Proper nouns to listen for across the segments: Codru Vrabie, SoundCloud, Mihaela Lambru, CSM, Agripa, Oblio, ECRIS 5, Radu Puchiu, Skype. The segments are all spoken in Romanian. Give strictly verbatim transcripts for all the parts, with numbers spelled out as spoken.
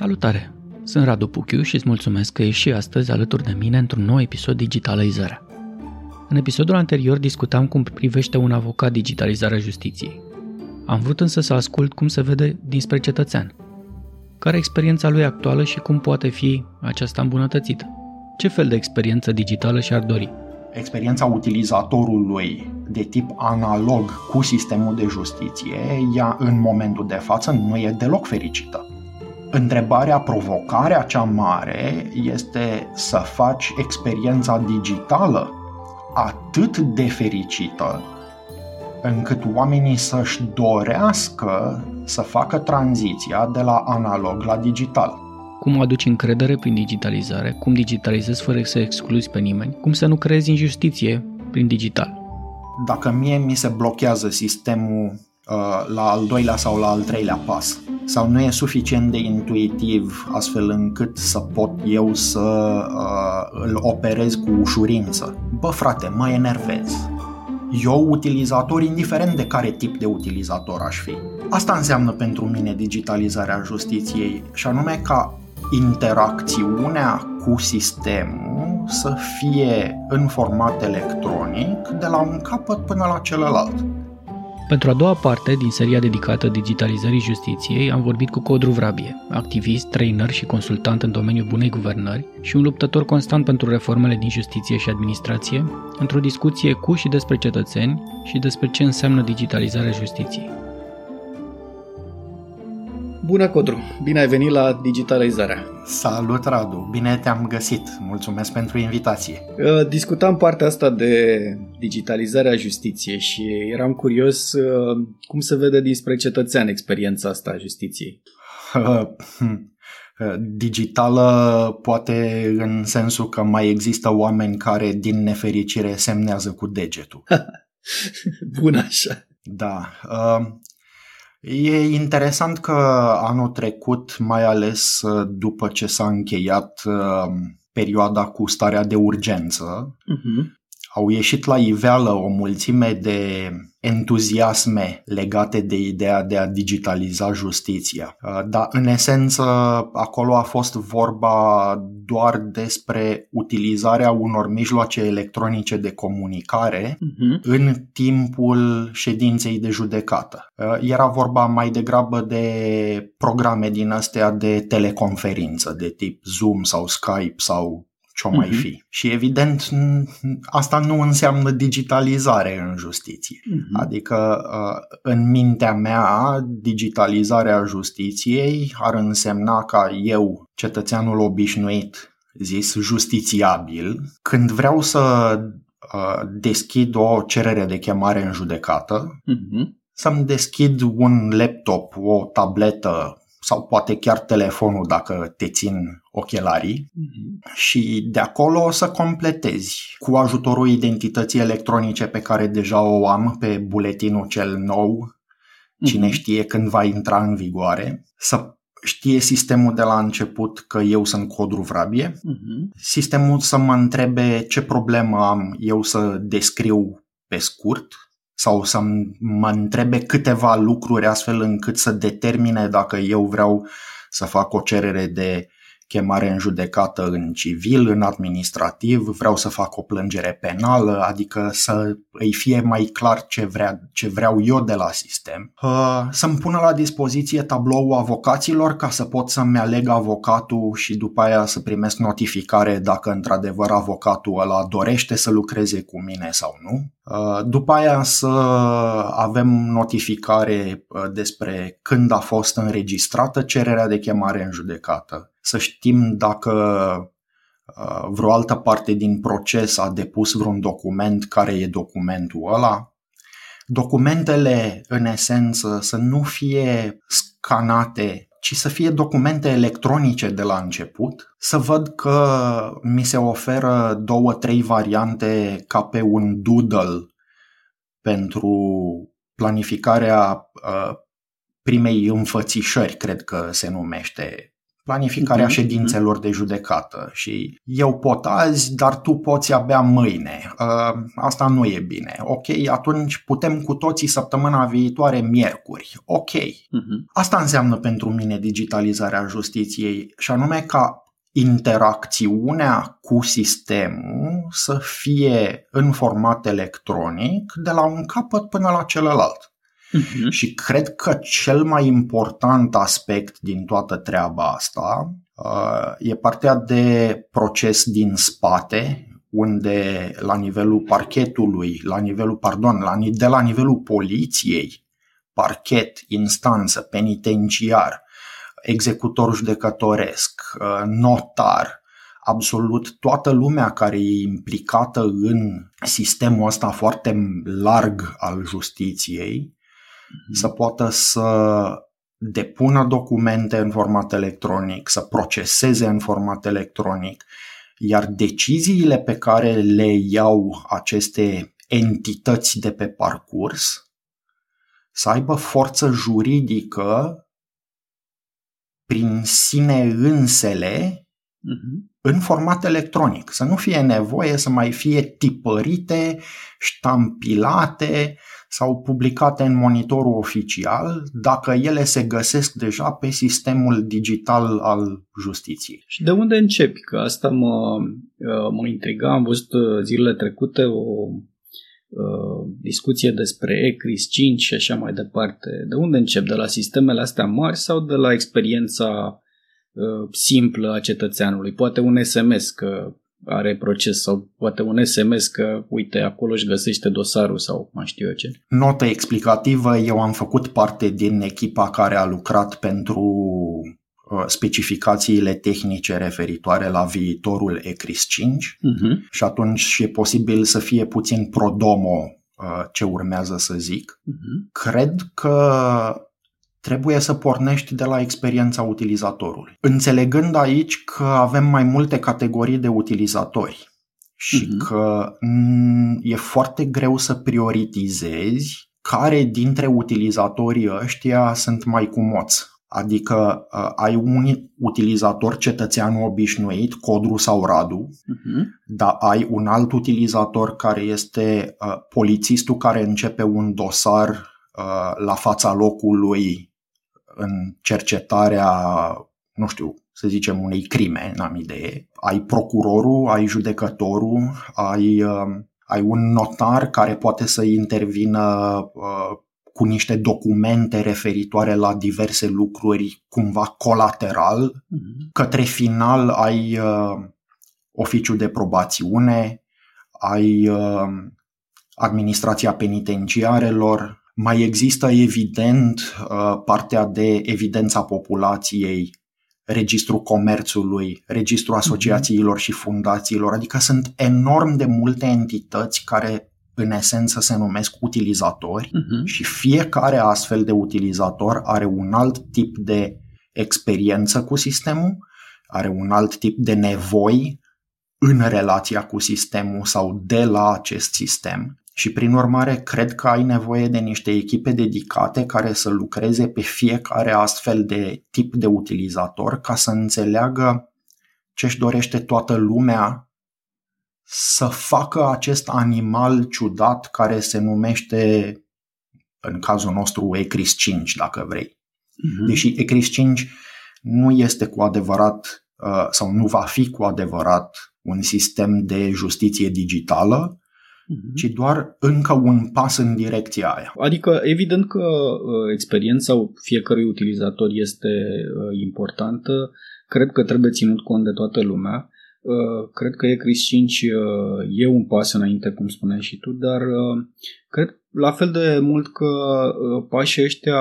Salutare! Sunt Radu Puchiu și îți mulțumesc că ești și astăzi alături de mine într-un nou episod Digitalizarea. În episodul anterior discutam cum privește un avocat digitalizarea justiției. Am vrut însă să ascult cum se vede dinspre cetățean, care e experiența lui actuală și cum poate fi aceasta îmbunătățită. Ce fel de experiență digitală și-ar dori? Experiența utilizatorului de tip analog cu sistemul de justiție, ea în momentul de față nu e deloc fericită. Întrebarea, provocarea cea mare este să faci experiența digitală atât de fericită încât oamenii să-și dorească să facă tranziția de la analog la digital. Cum aduci încredere prin digitalizare, cum digitalizezi fără să excluzi pe nimeni, cum să nu creezi injustiție prin digital. Dacă mie mi se blochează sistemul uh, la al doilea sau la al treilea pas, sau nu e suficient de intuitiv astfel încât să pot eu să uh, îl operez cu ușurință, bă frate, mă enervez. Eu, utilizator, indiferent de care tip de utilizator aș fi. Asta înseamnă pentru mine digitalizarea justiției, și anume ca interacțiunea cu sistemul să fie în format electronic de la un capăt până la celălalt. Pentru a doua parte din seria dedicată digitalizării justiției am vorbit cu Codru Vrabie, activist, trainer și consultant în domeniul bunei guvernări și un luptător constant pentru reformele din justiție și administrație, într-o discuție cu și despre cetățeni și despre ce înseamnă digitalizarea justiției. Bună, Codru! Bine ai venit la Digitalizarea! Salut, Radu! Bine te-am găsit! Mulțumesc pentru invitație! Discutam partea asta de digitalizarea justiției și eram curios cum se vede dinspre cetățean experiența asta a justiției. Digitală poate în sensul că mai există oameni care, din nefericire, semnează cu degetul. Bun așa! Da... Uh... E interesant că anul trecut, mai ales după ce s-a încheiat perioada cu starea de urgență, uh-huh. au ieșit la iveală o mulțime de entuziasme legate de ideea de a digitaliza justiția. Dar în esență acolo a fost vorba doar despre utilizarea unor mijloace electronice de comunicare uh-huh. în timpul ședinței de judecată. Era vorba mai degrabă de programe din astea de teleconferință, de tip Zoom sau Skype sau ce-o mai fi. Uh-huh. Și evident, asta nu înseamnă digitalizare în justiție. Uh-huh. Adică, în mintea mea, digitalizarea justiției ar însemna ca eu, cetățeanul obișnuit, zis justițiabil, când vreau să deschid o cerere de chemare în judecată, uh-huh. să-mi deschid un laptop, o tabletă, sau poate chiar telefonul dacă te țin ochelarii mm-hmm. și de acolo o să completezi cu ajutorul identității electronice pe care deja o am pe buletinul cel nou, cine mm-hmm. știe când va intra în vigoare, să știe sistemul de la început că eu sunt Codru Vrabie, mm-hmm. sistemul să mă întrebe ce problemă am, eu să descriu pe scurt, sau să mă întrebe câteva lucruri astfel încât să determine dacă eu vreau să fac o cerere de chemare în judecată în civil, în administrativ, vreau să fac o plângere penală, adică să îi fie mai clar ce, vrea, ce vreau eu de la sistem. Să-mi pună la dispoziție tabloul avocaților ca să pot să-mi aleg avocatul și după aia să primesc notificare dacă într-adevăr avocatul ăla dorește să lucreze cu mine sau nu. După aia să avem notificare despre când a fost înregistrată cererea de chemare în judecată, să știm dacă vreo altă parte din proces a depus vreun document, care e documentul ăla. Documentele, în esență, să nu fie scanate, ci să fie documente electronice de la început, să văd că mi se oferă două, trei variante ca pe un doodle pentru planificarea primei înfățișări, cred că se numește planificarea uh-huh. ședințelor de judecată și eu pot azi, dar tu poți abia mâine. Asta nu e bine. Ok, atunci putem cu toții săptămâna viitoare miercuri. Ok. Uh-huh. Asta înseamnă pentru mine digitalizarea justiției și anume ca interacțiunea cu sistemul să fie în format electronic de la un capăt până la celălalt. Uhum. Și cred că cel mai important aspect din toată treaba asta uh, e partea de proces din spate, unde la nivelul parchetului, la nivelul, pardon, la, de la nivelul poliției, parchet, instanță, penitenciar, executor judecătoresc, uh, notar, absolut toată lumea care e implicată în sistemul ăsta foarte larg al justiției, să poată să depună documente în format electronic, să proceseze în format electronic, iar deciziile pe care le iau aceste entități de pe parcurs să aibă forță juridică prin sine însele în format electronic, să nu fie nevoie să mai fie tipărite, ștampilate sau publicate în monitorul oficial, dacă ele se găsesc deja pe sistemul digital al justiției. Și de unde începi? Că asta mă, mă intriga. Am văzut zilele trecute o, o discuție despre E C R I S cinci și așa mai departe. De unde încep? De la sistemele astea mari sau de la experiența simplă a cetățeanului? Poate un S M S că are proces sau poate un S M S că, uite, acolo își găsește dosarul sau mai știu eu ce. Notă explicativă, eu am făcut parte din echipa care a lucrat pentru specificațiile tehnice referitoare la viitorul E C R I S cinci uh-huh. și atunci e posibil să fie puțin pro-domo ce urmează să zic. Uh-huh. Cred că trebuie să pornești de la experiența utilizatorului. Înțelegând aici că avem mai multe categorii de utilizatori și uh-huh. că m- e foarte greu să prioritizezi care dintre utilizatorii ăștia sunt mai cumoți. Adică uh, ai un utilizator cetățean obișnuit, Codru sau Radu, uh-huh. dar ai un alt utilizator care este uh, polițistul care începe un dosar uh, la fața locului în cercetarea, nu știu, să zicem, unei crime, n-am idee. Ai procurorul, ai judecătorul, ai, uh, ai un notar care poate să intervină uh, cu niște documente referitoare la diverse lucruri, cumva colateral. Mm-hmm. Către final ai uh, oficiul de probațiune, ai uh, administrația penitenciarelor. Mai există, evident, partea de evidența populației, registrul comerțului, registrul asociațiilor și fundațiilor, adică sunt enorm de multe entități care, în esență, se numesc utilizatori uh-huh. și fiecare astfel de utilizator are un alt tip de experiență cu sistemul, are un alt tip de nevoi în relația cu sistemul sau de la acest sistem. Și prin urmare, cred că ai nevoie de niște echipe dedicate care să lucreze pe fiecare astfel de tip de utilizator ca să înțeleagă ce își dorește toată lumea să facă acest animal ciudat care se numește, în cazul nostru, E C R I S cinci, dacă vrei. Uh-huh. Deși E C R I S cinci nu este cu adevărat sau nu va fi cu adevărat un sistem de justiție digitală, ci doar încă un pas în direcția aia. Adică, evident că experiența fiecărui utilizator este importantă. Cred că trebuie ținut cont de toată lumea. Cred că E C R I S cinci e un pas înainte, cum spuneai și tu, dar cred la fel de mult că pașii ăștia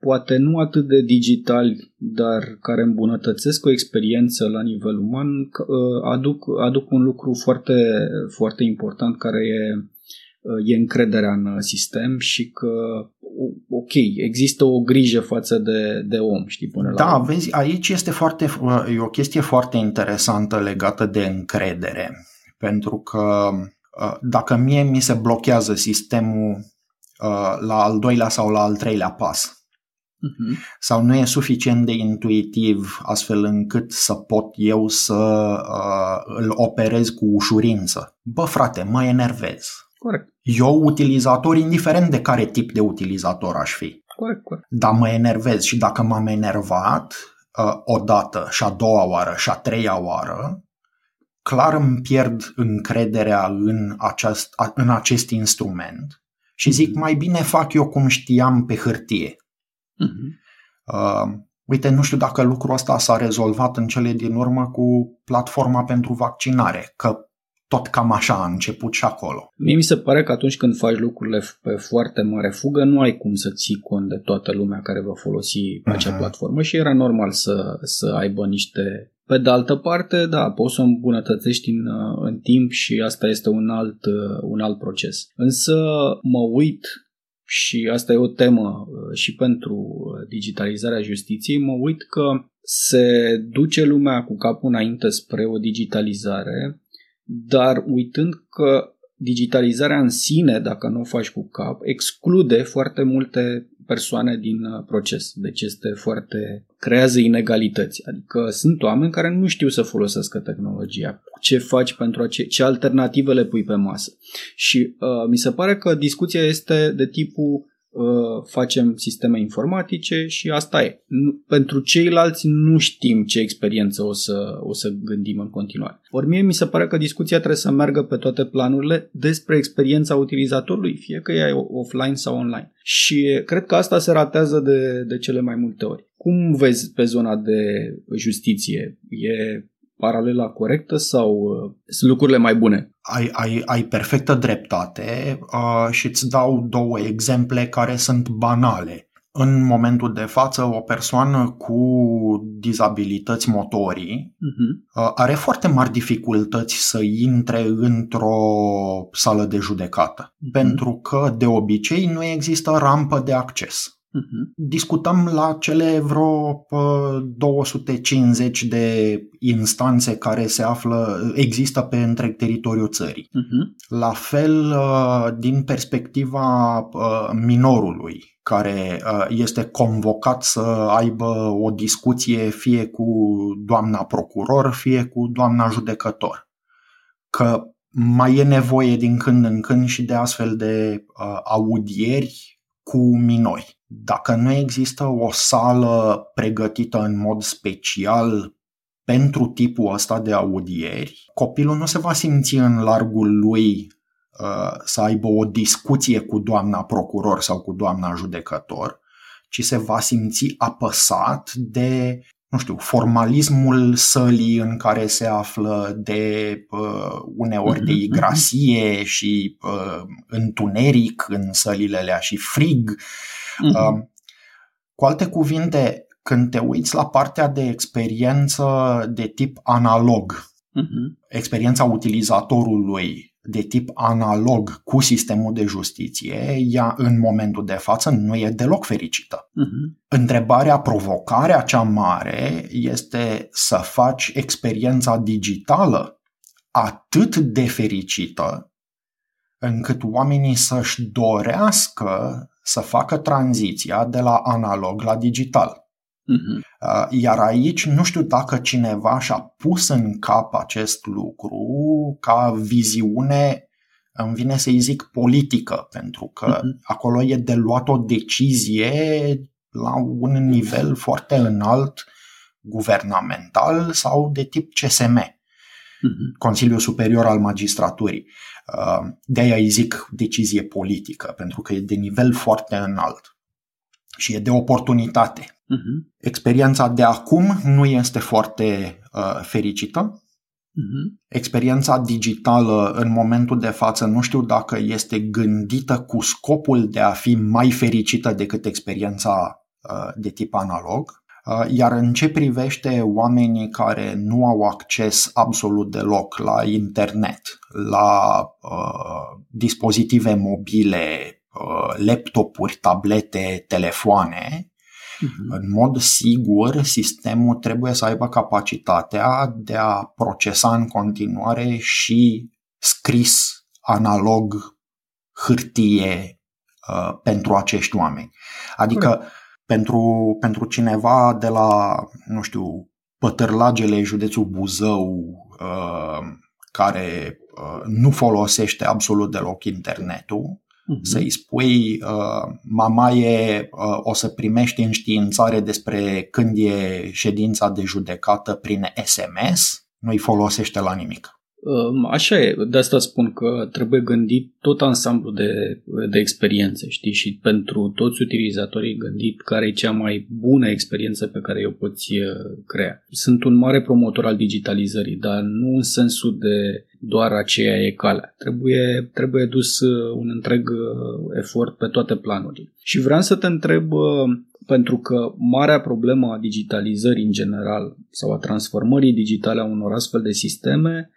poate nu atât de digitali, dar care îmbunătățesc o experiență la nivel uman, aduc, aduc un lucru foarte, foarte important care e, e încrederea în sistem și că, ok, există o grijă față de, de om, știi, până la... Da, vezi, aici este foarte, e o chestie foarte interesantă legată de încredere, pentru că dacă mie mi se blochează sistemul la al doilea sau la al treilea pas, uh-huh. sau nu e suficient de intuitiv astfel încât să pot eu să uh, îl operez cu ușurință. Bă, frate, mă enervez. Corect. Eu, utilizator, indiferent de care tip de utilizator aș fi. Corect, corect. Dar mă enervez și dacă m-am enervat uh, odată și a doua oară și a treia oară, clar îmi pierd încrederea în, aceast, în acest instrument și zic mai bine fac eu cum știam pe hârtie. Uh-huh. Uh, uite, nu știu dacă lucrul ăsta s-a rezolvat în cele din urmă cu platforma pentru vaccinare, că tot cam așa a început și acolo. Mie mi se pare că atunci când faci lucrurile pe foarte mare fugă, nu ai cum să ții cont de toată lumea care va folosi acea uh-huh. platformă și era normal să, să aibă niște... Pe de altă parte, da, poți să o îmbunătățești în, în timp și asta este un alt, un alt proces. Însă mă uit, și asta e o temă și pentru digitalizarea justiției, mă uit că se duce lumea cu capul înainte spre o digitalizare, dar uitând că digitalizarea în sine, dacă nu o faci cu cap, exclude foarte multe persoane din proces. Deci este foarte... creează inegalități. Adică sunt oameni care nu știu să folosească tehnologia. Ce faci pentru ace- ce alternative le pui pe masă? Și uh, mi se pare că discuția este de tipul uh, facem sisteme informatice și asta e. Nu, pentru ceilalți nu știm ce experiență o să, o să gândim în continuare. Ori mie mi se pare că discuția trebuie să meargă pe toate planurile despre experiența utilizatorului, fie că e offline sau online. Și cred că asta se ratează de, de cele mai multe ori. Cum vezi pe zona de justiție? E paralela corectă sau sunt lucrurile mai bune? Ai, ai, ai perfectă dreptate uh, și îți dau două exemple care sunt banale. În momentul de față, o persoană cu dizabilități motorii uh-huh. uh, are foarte mari dificultăți să intre într-o sală de judecată, uh-huh. pentru că de obicei nu există rampă de acces. Uh-huh. Discutăm la cele vreo două sute cincizeci de instanțe care se află, există pe întreg teritoriul țării. Uh-huh. La fel din perspectiva minorului care este convocat să aibă o discuție fie cu doamna procuror, fie cu doamna judecător. Că mai e nevoie din când în când și de astfel de audieri cu minori. Dacă nu există o sală pregătită în mod special pentru tipul ăsta de audieri, copilul nu se va simți în largul lui uh, să aibă o discuție cu doamna procuror sau cu doamna judecător, ci se va simți apăsat de, nu știu, formalismul sălii în care se află, de uh, uneori de igrasie și uh, întuneric în sălile alea și frig. Uh-huh. Uh, cu alte cuvinte, când te uiți la partea de experiență de tip analog, uh-huh. experiența utilizatorului de tip analog cu sistemul de justiție, ea în momentul de față nu e deloc fericită. Uh-huh. Întrebarea, provocarea cea mare este să faci experiența digitală atât de fericită încât oamenii să-și dorească să facă tranziția de la analog la digital. Uh-huh. Iar aici nu știu dacă cineva și-a pus în cap acest lucru ca viziune, îmi vine să-i zic politică, pentru că uh-huh. acolo e de luat o decizie la un nivel foarte înalt guvernamental sau de tip C S M, uh-huh. Consiliul Superior al Magistraturii. De-aia îi zic decizie politică, pentru că e de nivel foarte înalt și e de oportunitate. Uh-huh. Experiența de acum nu este foarte uh, fericită. Uh-huh. Experiența digitală în momentul de față nu știu dacă este gândită cu scopul de a fi mai fericită decât experiența uh, de tip analog. Uh, iar în ce privește oamenii care nu au acces absolut deloc la internet, la uh, dispozitive mobile, uh, laptopuri, tablete, telefoane, Uhum. În mod sigur, sistemul trebuie să aibă capacitatea de a procesa în continuare și scris analog, hârtie uh, pentru acești oameni. Adică Pentru, pentru cineva de la, nu știu, Pătârlagele, județul Buzău, care nu folosește absolut deloc internetul, uh-huh. să-i spui, mamaie, o să primești înștiințare despre când e ședința de judecată prin S M S, nu-i folosește la nimic. Așa e, de asta spun că trebuie gândit tot ansamblu de, de experiențe, știi, și pentru toți utilizatorii gândit care e cea mai bună experiență pe care o poți crea. Sunt un mare promotor al digitalizării, dar nu în sensul de doar aceea e calea. Trebuie, trebuie dus un întreg efort pe toate planurile. Și vreau să te întreb, pentru că marea problemă a digitalizării în general sau a transformării digitale a unor astfel de sisteme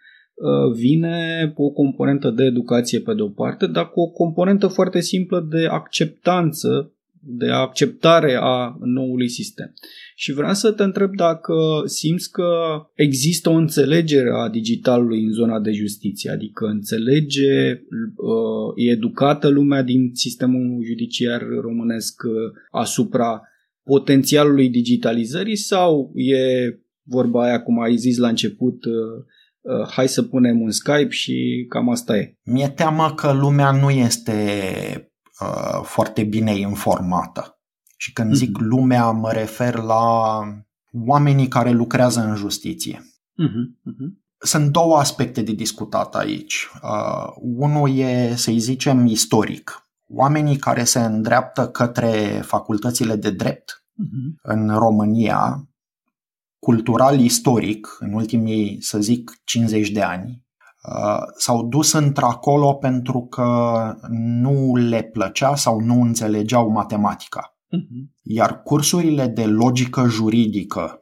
vine cu o componentă de educație pe de-o parte, dar cu o componentă foarte simplă de acceptanță, de acceptare a noului sistem. Și vreau să te întreb dacă simți că există o înțelegere a digitalului în zona de justiție, adică înțelege, e educată lumea din sistemul judiciar românesc asupra potențialului digitalizării, sau e vorba aia, cum ai zis la început, hai să punem un Skype și cam asta e. Mi-e teamă că lumea nu este uh, foarte bine informată. Și când mm-hmm. zic lumea, mă refer la oamenii care lucrează în justiție. Mm-hmm. Mm-hmm. Sunt două aspecte de discutat aici. Uh, unul e, să-i zicem, istoric. Oamenii care se îndreaptă către facultățile de drept mm-hmm. în România, cultural, istoric, în ultimii, să zic, cincizeci de ani, s-au dus într-acolo pentru că nu le plăcea sau nu înțelegeau matematica. Iar cursurile de logică juridică,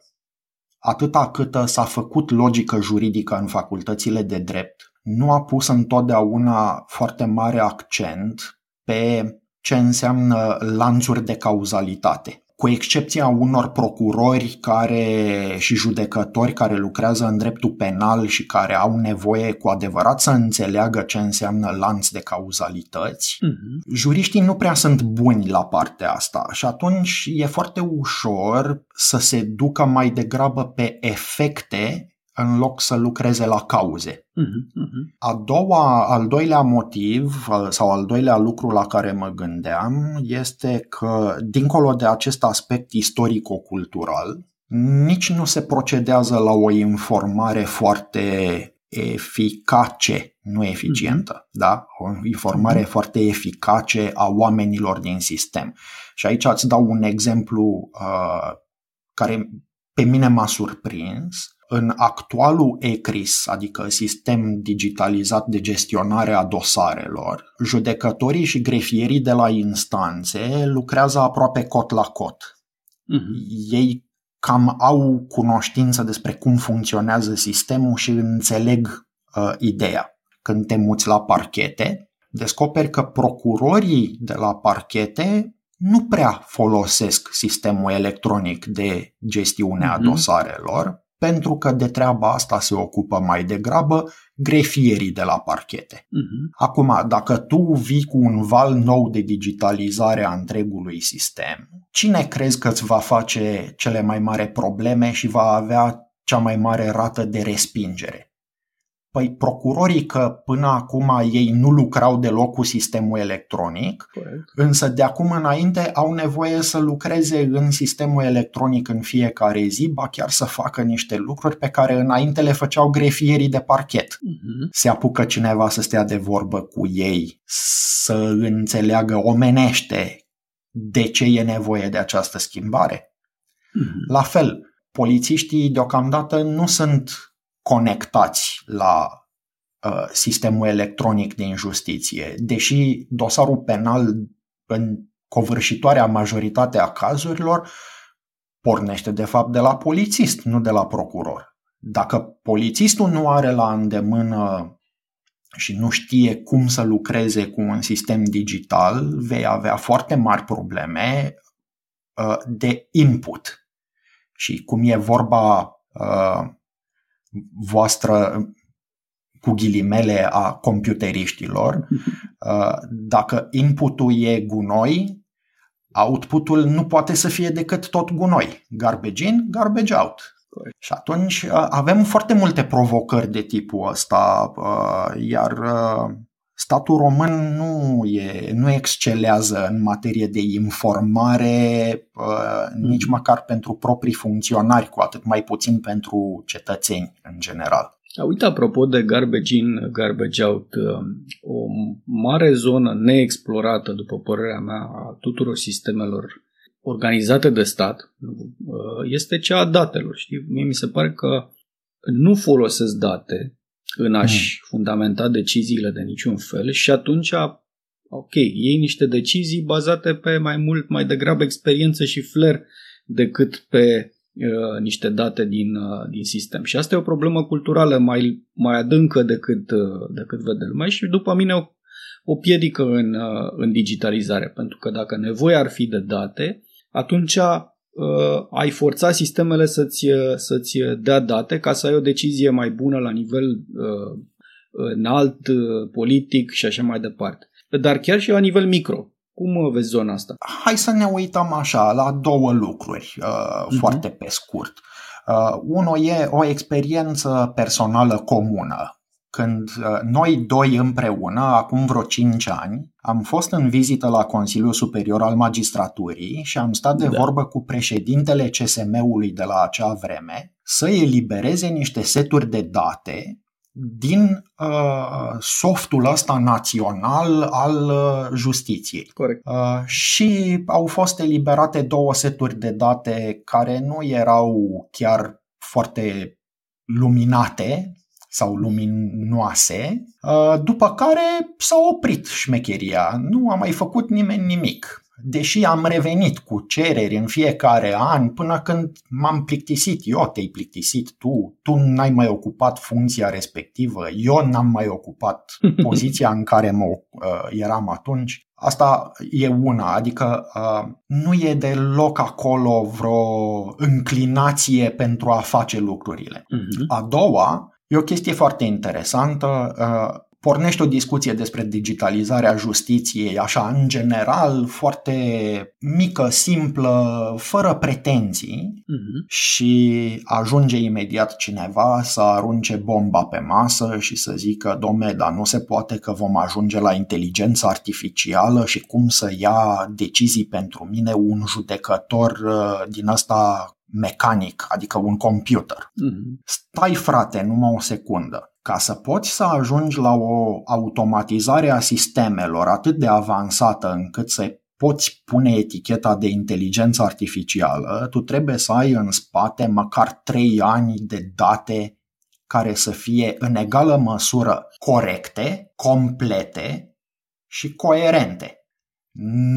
atâta câtă s-a făcut logică juridică în facultățile de drept, nu a pus întotdeauna foarte mare accent pe ce înseamnă lanțuri de cauzalitate. Cu excepția unor procurori care, și judecători care lucrează în dreptul penal și care au nevoie cu adevărat să înțeleagă ce înseamnă lanț de cauzalități, uh-huh. juriștii nu prea sunt buni la partea asta și atunci e foarte ușor să se ducă mai degrabă pe efecte în loc să lucreze la cauze. Uh-huh, uh-huh. A doua, al doilea motiv sau al doilea lucru la care mă gândeam este că, dincolo de acest aspect istorico-cultural, nici nu se procedează la o informare foarte eficace, nu eficientă, uh-huh. da? O informare uh-huh. foarte eficace a oamenilor din sistem. Și aici îți dau un exemplu uh, care pe mine m-a surprins. În actualul ECRIS, adică sistem digitalizat de gestionare a dosarelor, judecătorii și grefierii de la instanțe lucrează aproape cot la cot. Uh-huh. Ei cam au cunoștință despre cum funcționează sistemul și înțeleg uh, ideea. Când te muți la parchete, descoperi că procurorii de la parchete nu prea folosesc sistemul electronic de gestiune a uh-huh. dosarelor, pentru că de treaba asta se ocupă mai degrabă grefierii de la parchete. Uh-huh. Acum, dacă tu vii cu un val nou de digitalizare a întregului sistem, cine crezi că îți va face cele mai mari probleme și va avea cea mai mare rată de respingere? Păi procurorii, că până acum ei nu lucrau deloc cu sistemul electronic, corect. Însă de acum înainte au nevoie să lucreze în sistemul electronic în fiecare zi, ba chiar să facă niște lucruri pe care înainte le făceau grefierii de parchet. Uh-huh. Se apucă cineva să stea de vorbă cu ei, să înțeleagă omenește de ce e nevoie de această schimbare. Uh-huh. La fel, polițiștii deocamdată nu sunt conectați la uh, sistemul electronic din justiție. Deși dosarul penal, în covârșitoarea majoritate a cazurilor, pornește de fapt de la polițist, nu de la procuror. Dacă polițistul nu are la îndemână și nu știe cum să lucreze cu un sistem digital, vei avea foarte mari probleme uh, de input. Și cum e vorba Uh, voastră, cu ghilimele, a computeriștilor, dacă inputul e gunoi, output-ul nu poate să fie decât tot gunoi. Garbage in, garbage out. Și atunci avem foarte multe provocări de tipul ăsta, iar statul român nu, e, nu excelează în materie de informare, nici măcar pentru proprii funcționari, cu atât mai puțin pentru cetățeni în general. Uite, apropo de garbage in, garbage out, o mare zonă neexplorată, după părerea mea, a tuturor sistemelor organizate de stat, este cea a datelor. Știi? Mie mi se pare că nu folosesc date în a-și mm. fundamenta deciziile de niciun fel și atunci, ok, iei niște decizii bazate pe mai mult, mai degrabă experiență și flair decât pe uh, niște date din, uh, din sistem. Și asta e o problemă culturală mai, mai adâncă decât, uh, decât vede lumea și după mine o, o piedică în, uh, în digitalizare, pentru că dacă nevoia ar fi de date, atunci uh, ai forța sistemele să-ți, să-ți dea date ca să ai o decizie mai bună la nivel uh, înalt, uh, politic și așa mai departe. Dar chiar și la nivel micro. Cum vezi zona asta? Hai să ne uităm așa la două lucruri, uh, uh-huh. foarte pe scurt. Uh, unul e o experiență personală comună. Când noi doi împreună, acum vreo cinci ani, am fost în vizită la Consiliul Superior al Magistraturii și am stat de da. vorbă cu președintele C S M-ului de la acea vreme să elibereze niște seturi de date din uh, softul ăsta național al uh, justiției. Corect. Uh, și au fost eliberate două seturi de date care nu erau chiar foarte luminate sau luminoase, după care s-a oprit șmecheria, nu a mai făcut nimeni nimic. Deși am revenit cu cereri în fiecare an până când m-am plictisit, eu te-ai plictisit tu, tu n-ai mai ocupat funcția respectivă, eu n-am mai ocupat poziția în care mă, uh, eram atunci. Asta e una, adică uh, nu e deloc acolo vreo înclinație pentru a face lucrurile. Uh-huh. A doua, e o chestie foarte interesantă, pornește o discuție despre digitalizarea justiției, așa, în general, foarte mică, simplă, fără pretenții, uh-huh. și ajunge imediat cineva să arunce bomba pe masă și să zică, dom'le, dar nu se poate că vom ajunge la inteligența artificială și cum să ia decizii pentru mine un judecător din ăsta mecanic, adică un computer. Mm-hmm. Stai, frate, numai o secundă. Ca să poți să ajungi la o automatizare a sistemelor atât de avansată încât să poți pune eticheta de inteligență artificială, tu trebuie să ai în spate măcar trei ani de date care să fie în egală măsură corecte, complete și coerente.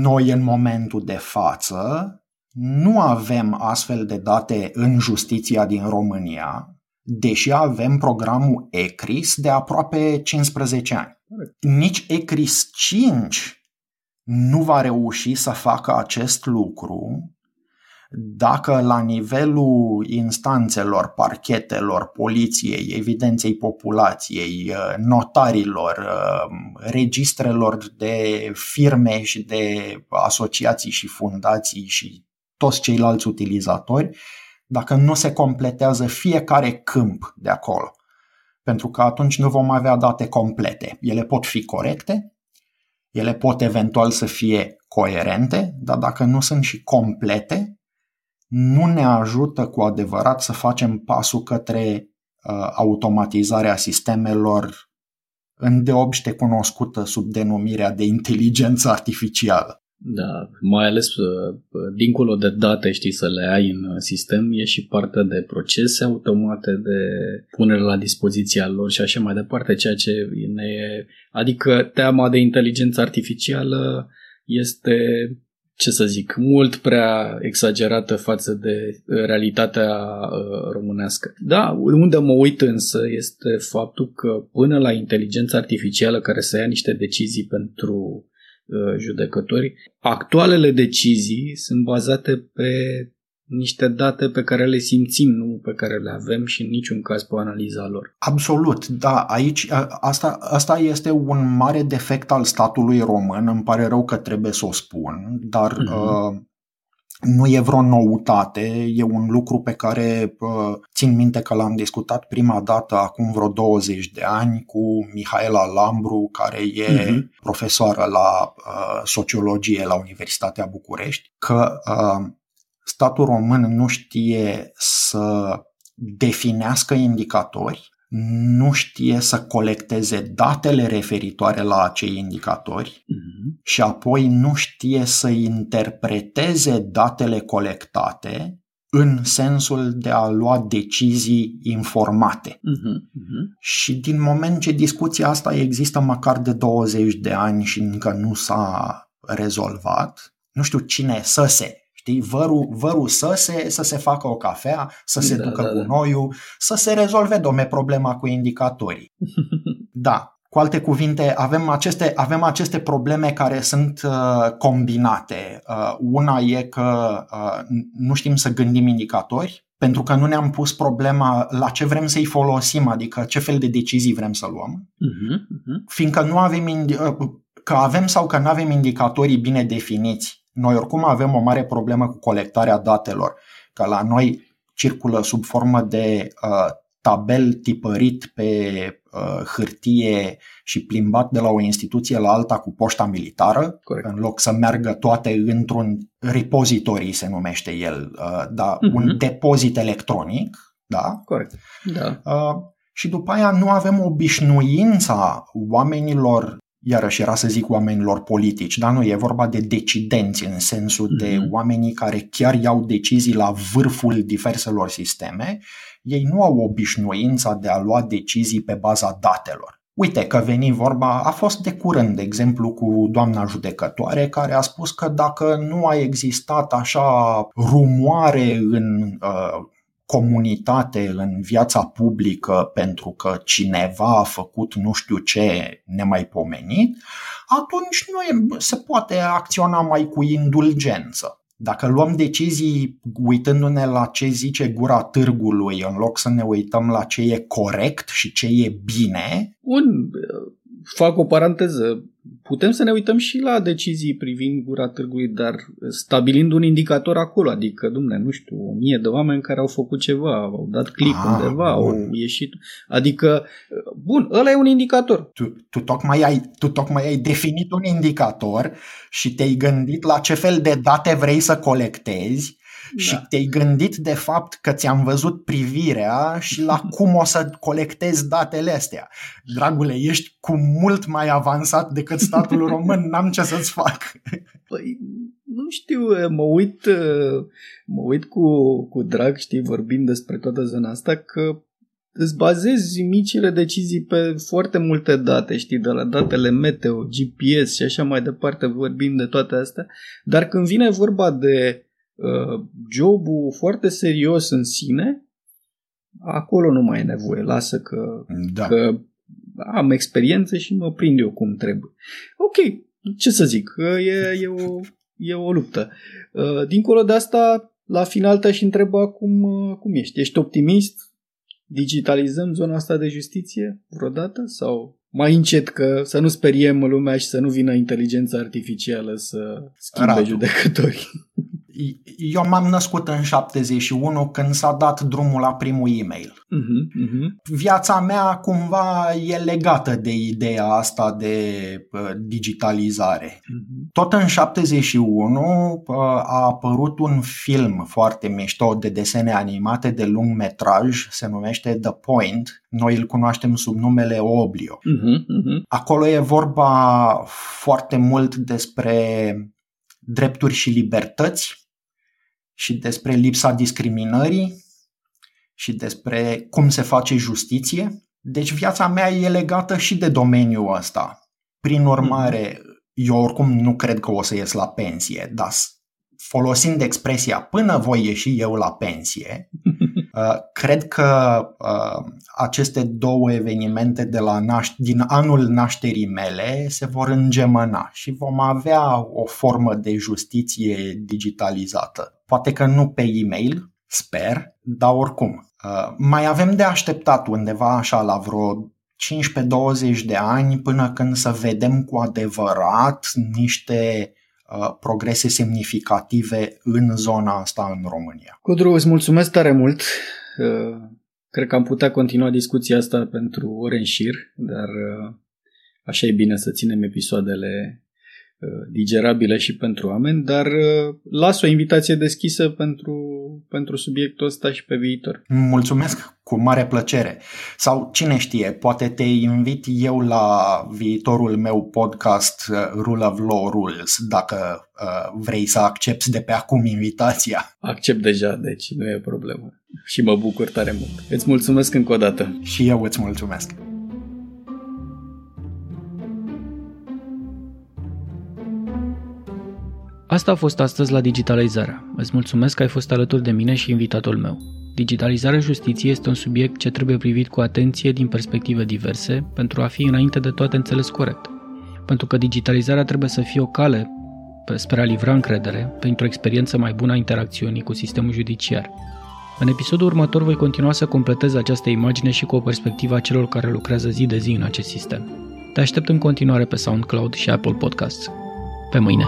Noi, în momentul de față, nu avem astfel de date în justiția din România, deși avem programul ECRIS de aproape cincisprezece ani. Nici ECRIS cinci nu va reuși să facă acest lucru dacă la nivelul instanțelor, parchetelor, poliției, evidenței populației, notarilor, registrelor de firme și de asociații și fundații și toți ceilalți utilizatori, dacă nu se completează fiecare câmp de acolo. Pentru că atunci nu vom avea date complete. Ele pot fi corecte, ele pot eventual să fie coerente, dar dacă nu sunt și complete, nu ne ajută cu adevărat să facem pasul către uh, automatizarea sistemelor îndeobște cunoscută sub denumirea de inteligență artificială. Da, mai ales dincolo de date, știi, să le ai în sistem, e și partea de procese automate, de punere la dispoziția lor și așa mai departe, ceea ce ne e... Adică teama de inteligență artificială este, ce să zic, mult prea exagerată față de realitatea românească. Da, unde mă uit însă este faptul că până la inteligența artificială care să ia niște decizii pentru judecători, actualele decizii sunt bazate pe niște date pe care le simțim, nu pe care le avem și în niciun caz pe analiza lor. Absolut, da. Aici, a, asta, asta este un mare defect al statului român, îmi pare rău că trebuie să o spun, dar uh-huh. uh, nu e vreo noutate, e un lucru pe care uh, țin minte că l-am discutat prima dată acum vreo douăzeci de ani cu Mihaela Lambru, care e uh-huh. profesoară la uh, sociologie la Universitatea București, că... Uh, statul român nu știe să definească indicatori, nu știe să colecteze datele referitoare la acei indicatori mm-hmm. și apoi nu știe să interpreteze datele colectate în sensul de a lua decizii informate. Mm-hmm. Mm-hmm. Și din moment ce discuția asta există măcar de douăzeci de ani și încă nu s-a rezolvat, nu știu cine să se... Știi, vărul, vărul să, se, să se facă o cafea, să se da, ducă da, gunoiul, da. Să se rezolve, domne, problema cu indicatorii. Da, cu alte cuvinte, avem aceste, avem aceste probleme care sunt uh, combinate. Uh, una e că uh, nu știm să gândim indicatori, pentru că nu ne-am pus problema la ce vrem să-i folosim, adică ce fel de decizii vrem să luăm, uh-huh, uh-huh. fiindcă nu avem indi- că avem sau că nu avem indicatorii bine definiți. Noi oricum avem o mare problemă cu colectarea datelor, că la noi circulă sub formă de uh, tabel tipărit pe uh, hârtie și plimbat de la o instituție la alta cu poșta militară, corect. În loc să meargă toate într-un repository, se numește el, uh, da, mm-hmm. un depozit electronic. Da? Corect. Da. Uh, și după aia nu avem obișnuința oamenilor, iarăși era să zic oamenilor politici, dar nu, e vorba de decidenți în sensul de oamenii care chiar iau decizii la vârful diverselor sisteme, ei nu au obișnuința de a lua decizii pe baza datelor. Uite că veni vorba, a fost de curând, de exemplu, cu doamna judecătoare care a spus că dacă nu a existat așa rumoare în... Uh, comunitate, în viața publică, pentru că cineva a făcut nu știu ce nemaipomenit, atunci nu e, se poate acționa mai cu indulgență. Dacă luăm decizii uitându-ne la ce zice gura târgului, în loc să ne uităm la ce e corect și ce e bine... Un, fac o paranteză. Putem să ne uităm și la decizii privind gura târgului, dar stabilind un indicator acolo, adică, dumne, nu știu, o mie de oameni care au făcut ceva, au dat click ah, undeva, bun. Au ieșit, adică, bun, ăla e un indicator. Tu, tu, tocmai ai, tu tocmai ai definit un indicator și te-ai gândit la ce fel de date vrei să colectezi. Da. Și te-ai gândit de fapt că ți-am văzut privirea și la cum o să colectezi datele astea. Dragule, ești cu mult mai avansat decât statul român, n-am ce să-ți fac. Păi, nu știu, mă uit, mă uit cu, cu drag, știi, vorbind despre toată zona asta, că îți bazezi micile decizii pe foarte multe date, știi, de la datele meteo, G P S și așa mai departe, vorbim de toate astea, dar când vine vorba de jobul foarte serios în sine, acolo nu mai e nevoie, lasă că, da. Că am experiență și mă prind eu cum trebuie. Ok, ce să zic, e, e, o, e o luptă. Dincolo de asta, la final te-aș întreba cum, cum ești. Ești optimist? Digitalizăm zona asta de justiție vreodată? Sau... mai încet, că să nu speriem lumea și să nu vină inteligența artificială să schimbe Radu. Judecătorii. Eu m-am născut în șaptezeci și unu când s-a dat drumul la primul e-mail. Uh-huh, uh-huh. Viața mea cumva e legată de ideea asta de uh, digitalizare. Uh-huh. Tot în șaptezeci și unu uh, a apărut un film foarte mișto de desene animate de lung metraj, se numește The Point. Noi îl cunoaștem sub numele Oblio. Uh-huh, uh-huh. Acolo e vorba foarte mult despre drepturi și libertăți și despre lipsa discriminării și despre cum se face justiție. Deci viața mea e legată și de domeniul ăsta. Prin urmare, eu oricum nu cred că o să ies la pensie, dar folosind expresia până voi ieși eu la pensie, Cred că aceste două evenimente de la naș- din anul nașterii mele se vor îngemăna și vom avea o formă de justiție digitalizată. Poate că nu pe e-mail, sper, dar oricum. Mai avem de așteptat undeva așa la vreo cincisprezece douăzeci de ani până când să vedem cu adevărat niște progrese semnificative în zona asta în România. Codru, îți mulțumesc tare mult. Cred că am putea continua discuția asta pentru ore în șir, dar așa e bine să ținem episoadele digerabile și pentru oameni, dar las o invitație deschisă pentru, pentru subiectul ăsta și pe viitor. Mulțumesc, cu mare plăcere. Sau cine știe, poate te invit eu la viitorul meu podcast Rule of Law Rules, dacă uh, vrei să accepti de pe acum invitația. Accept deja, deci nu e problemă și mă bucur tare mult. Îți mulțumesc încă o dată. Și eu îți mulțumesc. Asta a fost astăzi la Digitalizarea. Îți mulțumesc că ai fost alături de mine și invitatul meu. Digitalizarea justiției este un subiect ce trebuie privit cu atenție din perspective diverse pentru a fi înainte de toate înțeles corect. Pentru că digitalizarea trebuie să fie o cale spre a livra încredere, pentru o experiență mai bună a interacțiunii cu sistemul judiciar. În episodul următor voi continua să completez această imagine și cu o perspectivă a celor care lucrează zi de zi în acest sistem. Te aștept în continuare pe SoundCloud și Apple Podcasts. Pe mâine!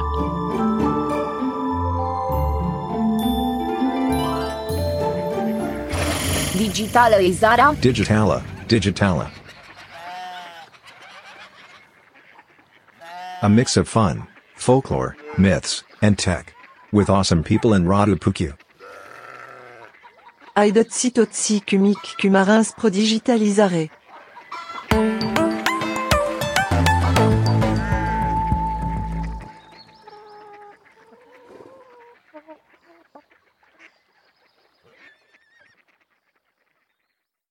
Digitalizarea. Digitala. Digitala. A mix of fun, folklore, myths, and tech. With awesome people in Radu Puchiu. Ai dotsi totsi cumic cumarins pro digitalizare.